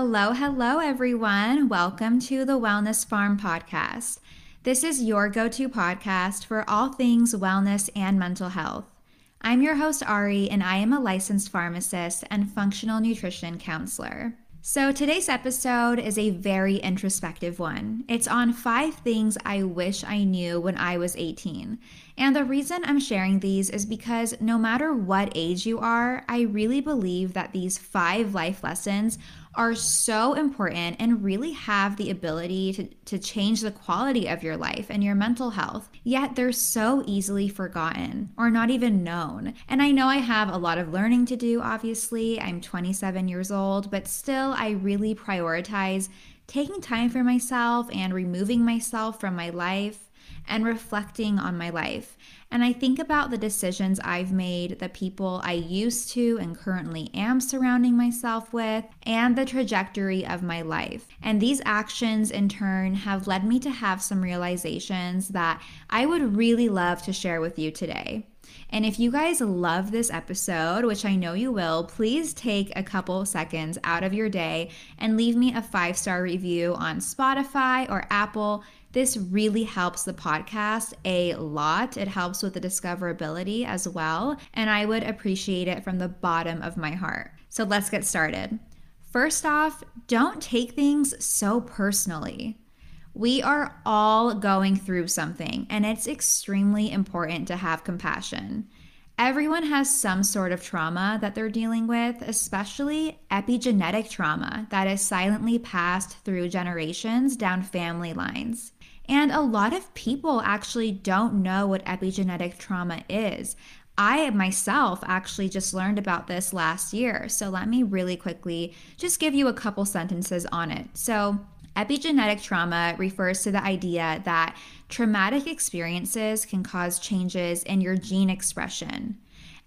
Hello, everyone. Welcome to the Wellness Pharm Podcast. This is your go-to podcast for all things wellness and mental health. I'm your host, Ari, and I am a licensed pharmacist and functional nutrition counselor. So today's episode is a very introspective one. It's on 5 things I wish I knew when I was 18. And the reason I'm sharing these is because no matter what age you are, I really believe that these 5 life lessons are so important and really have the ability to change the quality of your life and your mental health. Yet they're so easily forgotten or not even known. And I know I have a lot of learning to do, obviously. I'm 27 years old, but still I really prioritize taking time for myself and removing myself from my life and reflecting on my life. And I think about the decisions I've made, the people I used to and currently am surrounding myself with, and the trajectory of my life. And these actions in turn have led me to have some realizations that I would really love to share with you today. And if you guys love this episode, which I know you will, please take a couple seconds out of your day and leave me a 5-star review on Spotify or Apple. This really helps the podcast a lot. It helps with the discoverability as well, and I would appreciate it from the bottom of my heart. So let's get started. First off, don't take things so personally. We are all going through something, and it's extremely important to have compassion. Everyone has some sort of trauma that they're dealing with, especially epigenetic trauma that is silently passed through generations down family lines. And a lot of people actually don't know what epigenetic trauma is. I myself actually just learned about this last year, so let me really quickly just give you a couple sentences on it. So, epigenetic trauma refers to the idea that traumatic experiences can cause changes in your gene expression,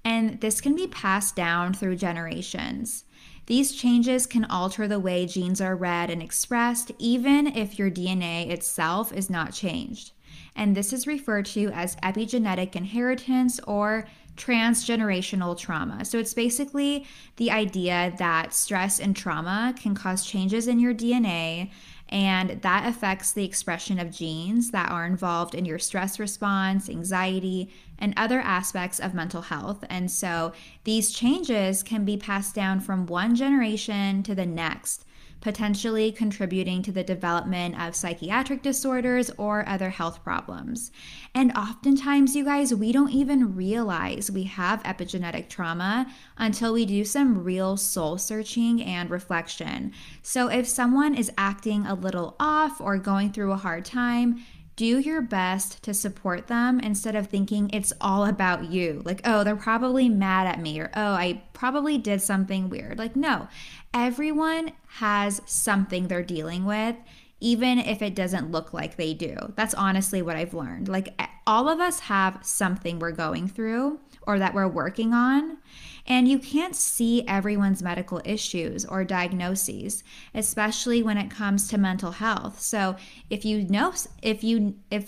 and this can be passed down through generations. These changes can alter the way genes are read and expressed, even if your DNA itself is not changed. And this is referred to as epigenetic inheritance or transgenerational trauma. So it's basically the idea that stress and trauma can cause changes in your DNA, and that affects the expression of genes that are involved in your stress response, anxiety, and other aspects of mental health. And so these changes can be passed down from one generation to the next, potentially contributing to the development of psychiatric disorders or other health problems. And oftentimes, you guys, we don't even realize we have epigenetic trauma until we do some real soul searching and reflection. So if someone is acting a little off or going through a hard time, do your best to support them instead of thinking it's all about you. Like, oh, they're probably mad at me, or oh, I probably did something weird. Like, no, everyone has something they're dealing with, even if it doesn't look like they do. That's honestly what I've learned. Like, all of us have something we're going through or that we're working on, and you can't see everyone's medical issues or diagnoses, especially when it comes to mental health. So if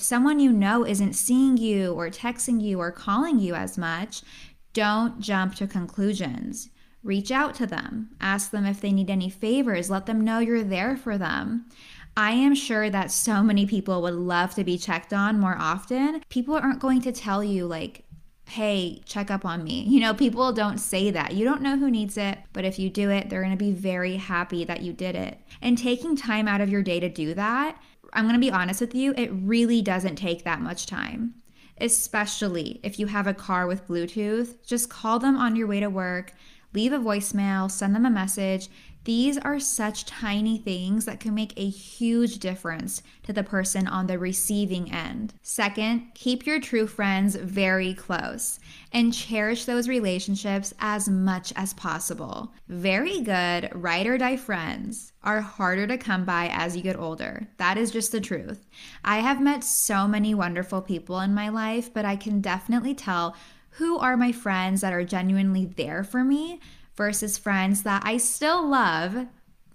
someone you know isn't seeing you or texting you or calling you as much, don't jump to conclusions. Reach out to them, ask them if they need any favors, let them know you're there for them. I am sure that so many people would love to be checked on more often. People aren't going to tell you like, hey, check up on me. You know, people don't say that. You don't know who needs it, but if you do it, they're gonna be very happy that you did it. And taking time out of your day to do that, I'm gonna be honest with you, it really doesn't take that much time. Especially if you have a car with Bluetooth, just call them on your way to work, leave a voicemail, send them a message. These are such tiny things that can make a huge difference to the person on the receiving end. Second, keep your true friends very close and cherish those relationships as much as possible. Very good ride or die friends are harder to come by as you get older. That is just the truth. I have met so many wonderful people in my life, but I can definitely tell who are my friends that are genuinely there for me versus friends that I still love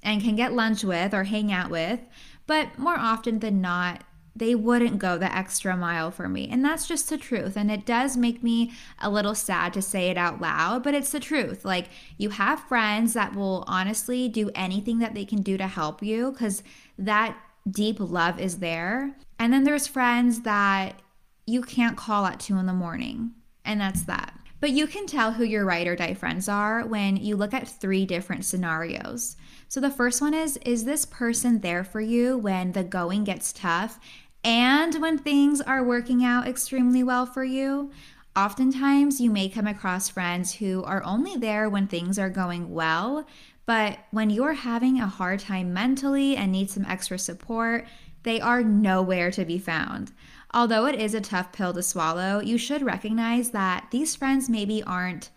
and can get lunch with or hang out with, but more often than not, they wouldn't go the extra mile for me. And that's just the truth. And it does make me a little sad to say it out loud, but it's the truth. Like, you have friends that will honestly do anything that they can do to help you because that deep love is there. And then there's friends that you can't call at 2 a.m. and that's that. But you can tell who your ride or die friends are when you look at 3 different scenarios. So the first one is this person there for you when the going gets tough and when things are working out extremely well for you? Oftentimes you may come across friends who are only there when things are going well, but when you're having a hard time mentally and need some extra support, they are nowhere to be found. Although it is a tough pill to swallow, you should recognize that these friends maybe aren't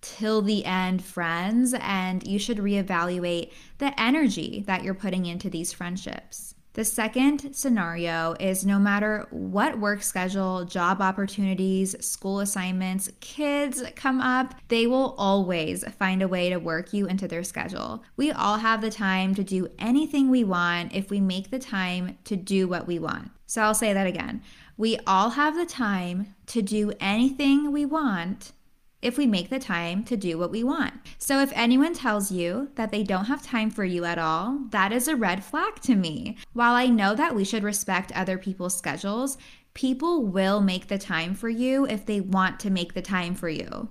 till the end friends, and you should reevaluate the energy that you're putting into these friendships. The second scenario is no matter what work schedule, job opportunities, school assignments, kids come up, they will always find a way to work you into their schedule. We all have the time to do anything we want if we make the time to do what we want. So I'll say that again. We all have the time to do anything we want if we make the time to do what we want. So if anyone tells you that they don't have time for you at all, that is a red flag to me. While I know that we should respect other people's schedules, people will make the time for you if they want to make the time for you.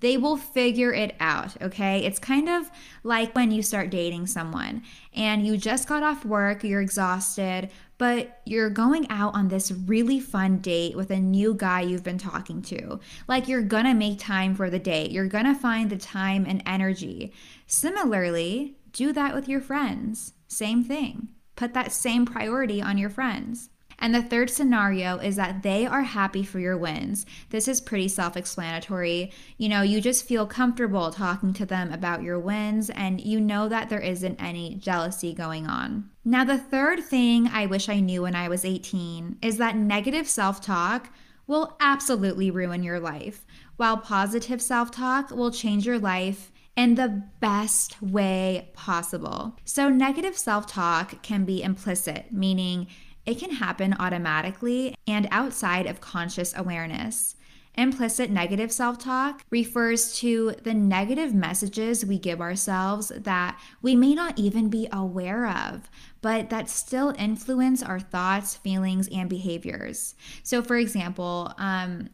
They will figure it out, okay? It's kind of like when you start dating someone and you just got off work, you're exhausted, but you're going out on this really fun date with a new guy you've been talking to. Like, you're gonna make time for the date. You're gonna find the time and energy. Similarly, do that with your friends. Same thing. Put that same priority on your friends. And the third scenario is that they are happy for your wins. This is pretty self-explanatory. You know, you just feel comfortable talking to them about your wins, and you know that there isn't any jealousy going on. Now, the third thing I wish I knew when I was 18 is that negative self-talk will absolutely ruin your life, while positive self-talk will change your life in the best way possible. So negative self-talk can be implicit, meaning it can happen automatically and outside of conscious awareness. Implicit negative self-talk refers to the negative messages we give ourselves that we may not even be aware of, but that still influence our thoughts, feelings, and behaviors. So for example,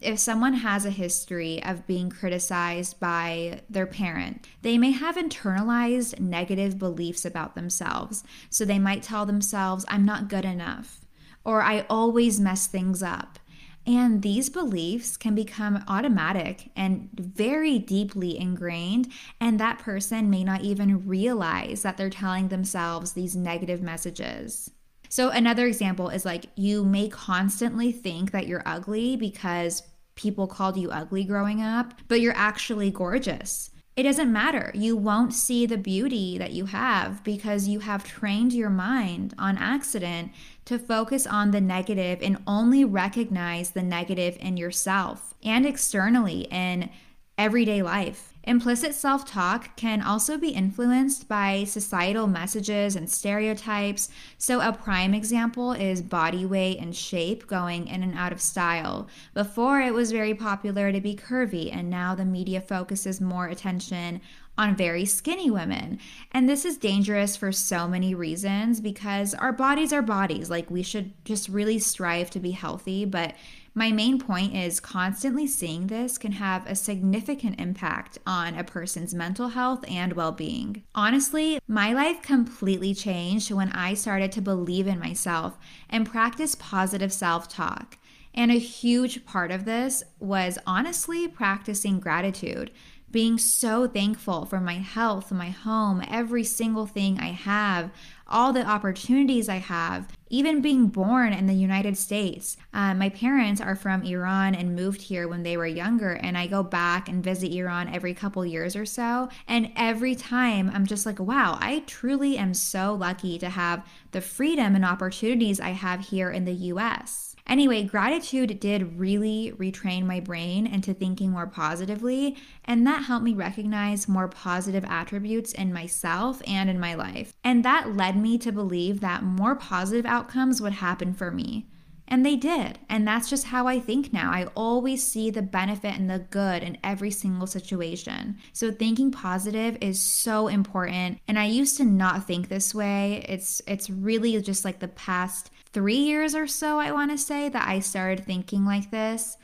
if someone has a history of being criticized by their parent, they may have internalized negative beliefs about themselves. So they might tell themselves, I'm not good enough, or I always mess things up. And these beliefs can become automatic and very deeply ingrained, and that person may not even realize that they're telling themselves these negative messages. So another example is, like, you may constantly think that you're ugly because people called you ugly growing up, but you're actually gorgeous. It doesn't matter. You won't see the beauty that you have because you have trained your mind on accident to focus on the negative and only recognize the negative in yourself and externally in everyday life. Implicit self-talk can also be influenced by societal messages and stereotypes. So a prime example is body weight and shape going in and out of style. Before, it was very popular to be curvy, and now the media focuses more attention on very skinny women. And this is dangerous for so many reasons because our bodies are bodies. Like, we should just really strive to be healthy, but my main point is constantly seeing this can have a significant impact on a person's mental health and well-being. Honestly, my life completely changed when I started to believe in myself and practice positive self-talk. And a huge part of this was honestly practicing gratitude, being so thankful for my health, my home, every single thing I have, all the opportunities I have, even being born in the United States. My parents are from Iran and moved here when they were younger, and I go back and visit Iran every couple years or so. And every time I'm just like, wow, I truly am so lucky to have the freedom and opportunities I have here in the US. Anyway, gratitude did really retrain my brain into thinking more positively, and that helped me recognize more positive attributes in myself and in my life. And that led me to believe that more positive outcomes would happen for me. And they did. And that's just how I think now. I always see the benefit and the good in every single situation. So thinking positive is so important. And I used to not think this way. It's really just like the past 3 years or so, I want to say, that I started thinking like this.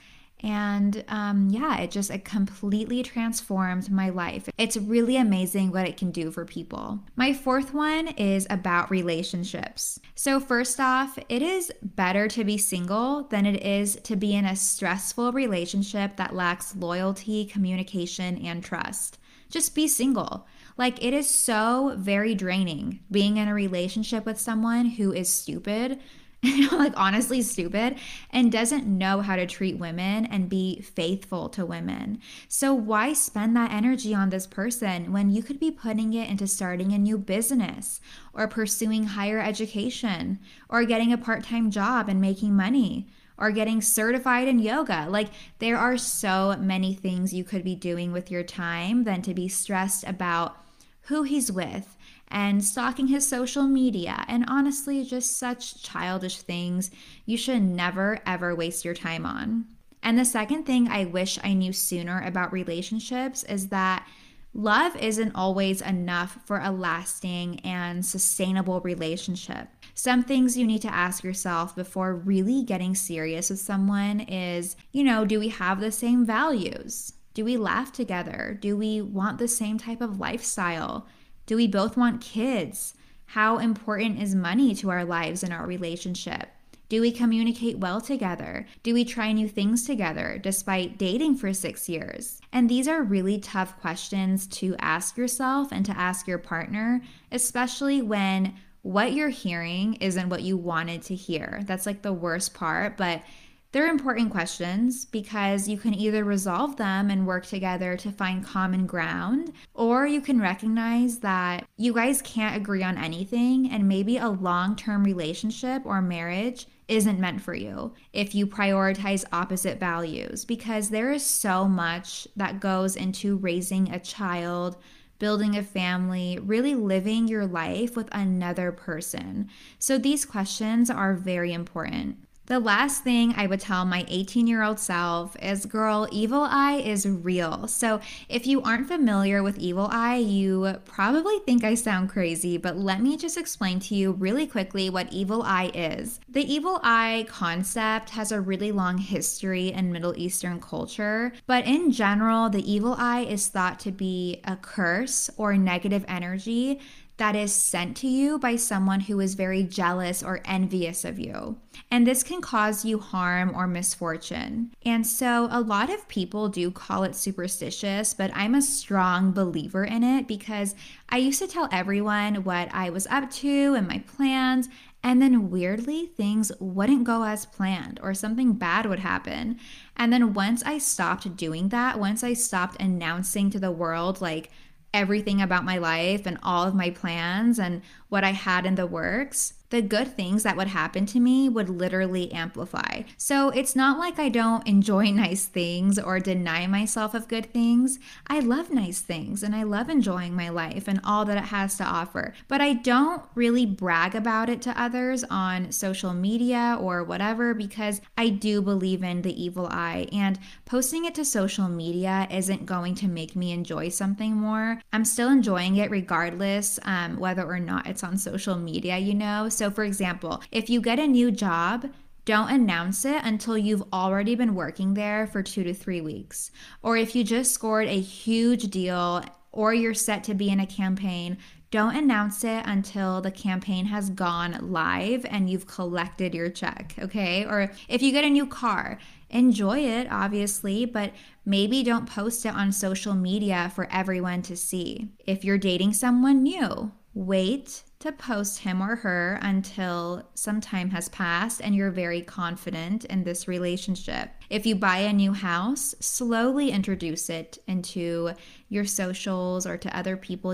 And it completely transformed my life. It's really amazing what it can do for people. My fourth one is about relationships. So first off, it is better to be single than it is to be in a stressful relationship that lacks loyalty, communication, and trust. Just be single. Like, it is so very draining being in a relationship with someone who is stupid, like honestly stupid, and doesn't know how to treat women and be faithful to women. So why spend that energy on this person when you could be putting it into starting a new business or pursuing higher education or getting a part-time job and making money or getting certified in yoga? Like, there are so many things you could be doing with your time than to be stressed about who he's with and stalking his social media, and honestly, just such childish things you should never, ever waste your time on. And the second thing I wish I knew sooner about relationships is that love isn't always enough for a lasting and sustainable relationship. Some things you need to ask yourself before really getting serious with someone is, do we have the same values? Do we laugh together? Do we want the same type of lifestyle? Do we both want kids? How important is money to our lives and our relationship? Do we communicate well together? Do we try new things together despite dating for 6 years? And these are really tough questions to ask yourself and to ask your partner, especially when what you're hearing isn't what you wanted to hear. That's like the worst part, but they're important questions because you can either resolve them and work together to find common ground, or you can recognize that you guys can't agree on anything, and maybe a long-term relationship or marriage isn't meant for you if you prioritize opposite values, because there is so much that goes into raising a child, building a family, really living your life with another person. So these questions are very important. The last thing I would tell my 18-year-old self is, girl, evil eye is real. So if you aren't familiar with evil eye, you probably think I sound crazy, but let me just explain to you really quickly what evil eye is. The evil eye concept has a really long history in Middle Eastern culture, but in general, the evil eye is thought to be a curse or negative energy that is sent to you by someone who is very jealous or envious of you. And this can cause you harm or misfortune. And so a lot of people do call it superstitious, but I'm a strong believer in it because I used to tell everyone what I was up to and my plans, and then weirdly, things wouldn't go as planned or something bad would happen. And then once I stopped doing that, once I stopped announcing to the world, like, everything about my life and all of my plans and what I had in the works, the good things that would happen to me would literally amplify. So it's not like I don't enjoy nice things or deny myself of good things. I love nice things and I love enjoying my life and all that it has to offer. But I don't really brag about it to others on social media or whatever because I do believe in the evil eye, and posting it to social media isn't going to make me enjoy something more. I'm still enjoying it regardless, whether or not it's on social media, So for example, if you get a new job, don't announce it until you've already been working there for 2 to 3 weeks. Or if you just scored a huge deal or you're set to be in a campaign, don't announce it until the campaign has gone live and you've collected your check, okay? Or if you get a new car, enjoy it, obviously, but maybe don't post it on social media for everyone to see. If you're dating someone new, wait to post him or her until some time has passed and you're very confident in this relationship. If you buy a new house, slowly introduce it into your socials or to other people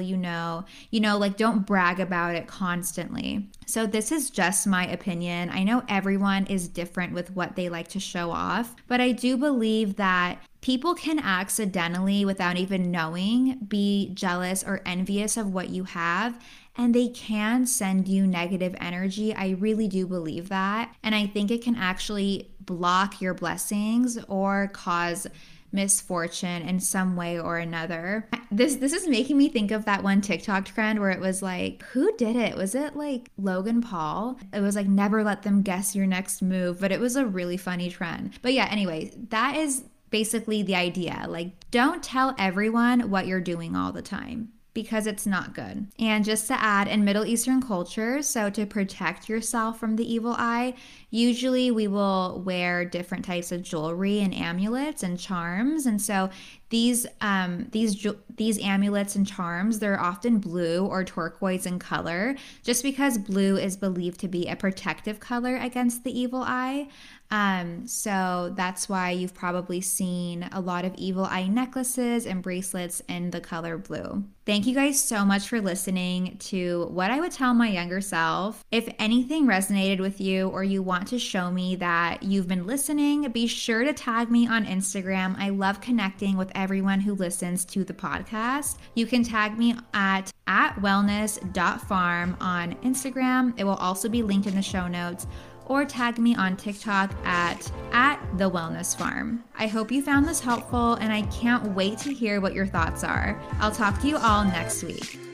like, don't brag about it constantly. So this is just my opinion. I know everyone is different with what they like to show off, but I do believe that people can accidentally, without even knowing, be jealous or envious of what you have, and they can send you negative energy. I really do believe that. And I think it can actually block your blessings or cause misfortune in some way or another. This is making me think of that one TikTok trend where it was like, who did it? Was it like Logan Paul? It was like, never let them guess your next move, but it was a really funny trend. But yeah, anyway, that is basically the idea. Like, don't tell everyone what you're doing all the time, because it's not good. And just to add, in Middle Eastern culture, so to protect yourself from the evil eye, usually we will wear different types of jewelry and amulets and charms. And so these amulets and charms, they're often blue or turquoise in color, just because blue is believed to be a protective color against the evil eye. So that's why you've probably seen a lot of evil eye necklaces and bracelets in the color blue. Thank you guys so much for listening to What I Would Tell My Younger Self. If anything resonated with you or you want to show me that you've been listening, be sure to tag me on Instagram. I love connecting with everyone who listens to the podcast. You can tag me at wellness.farm on Instagram. It will also be linked in the show notes. Or tag me on TikTok at The Wellness Pharm. I hope you found this helpful, and I can't wait to hear what your thoughts are. I'll talk to you all next week.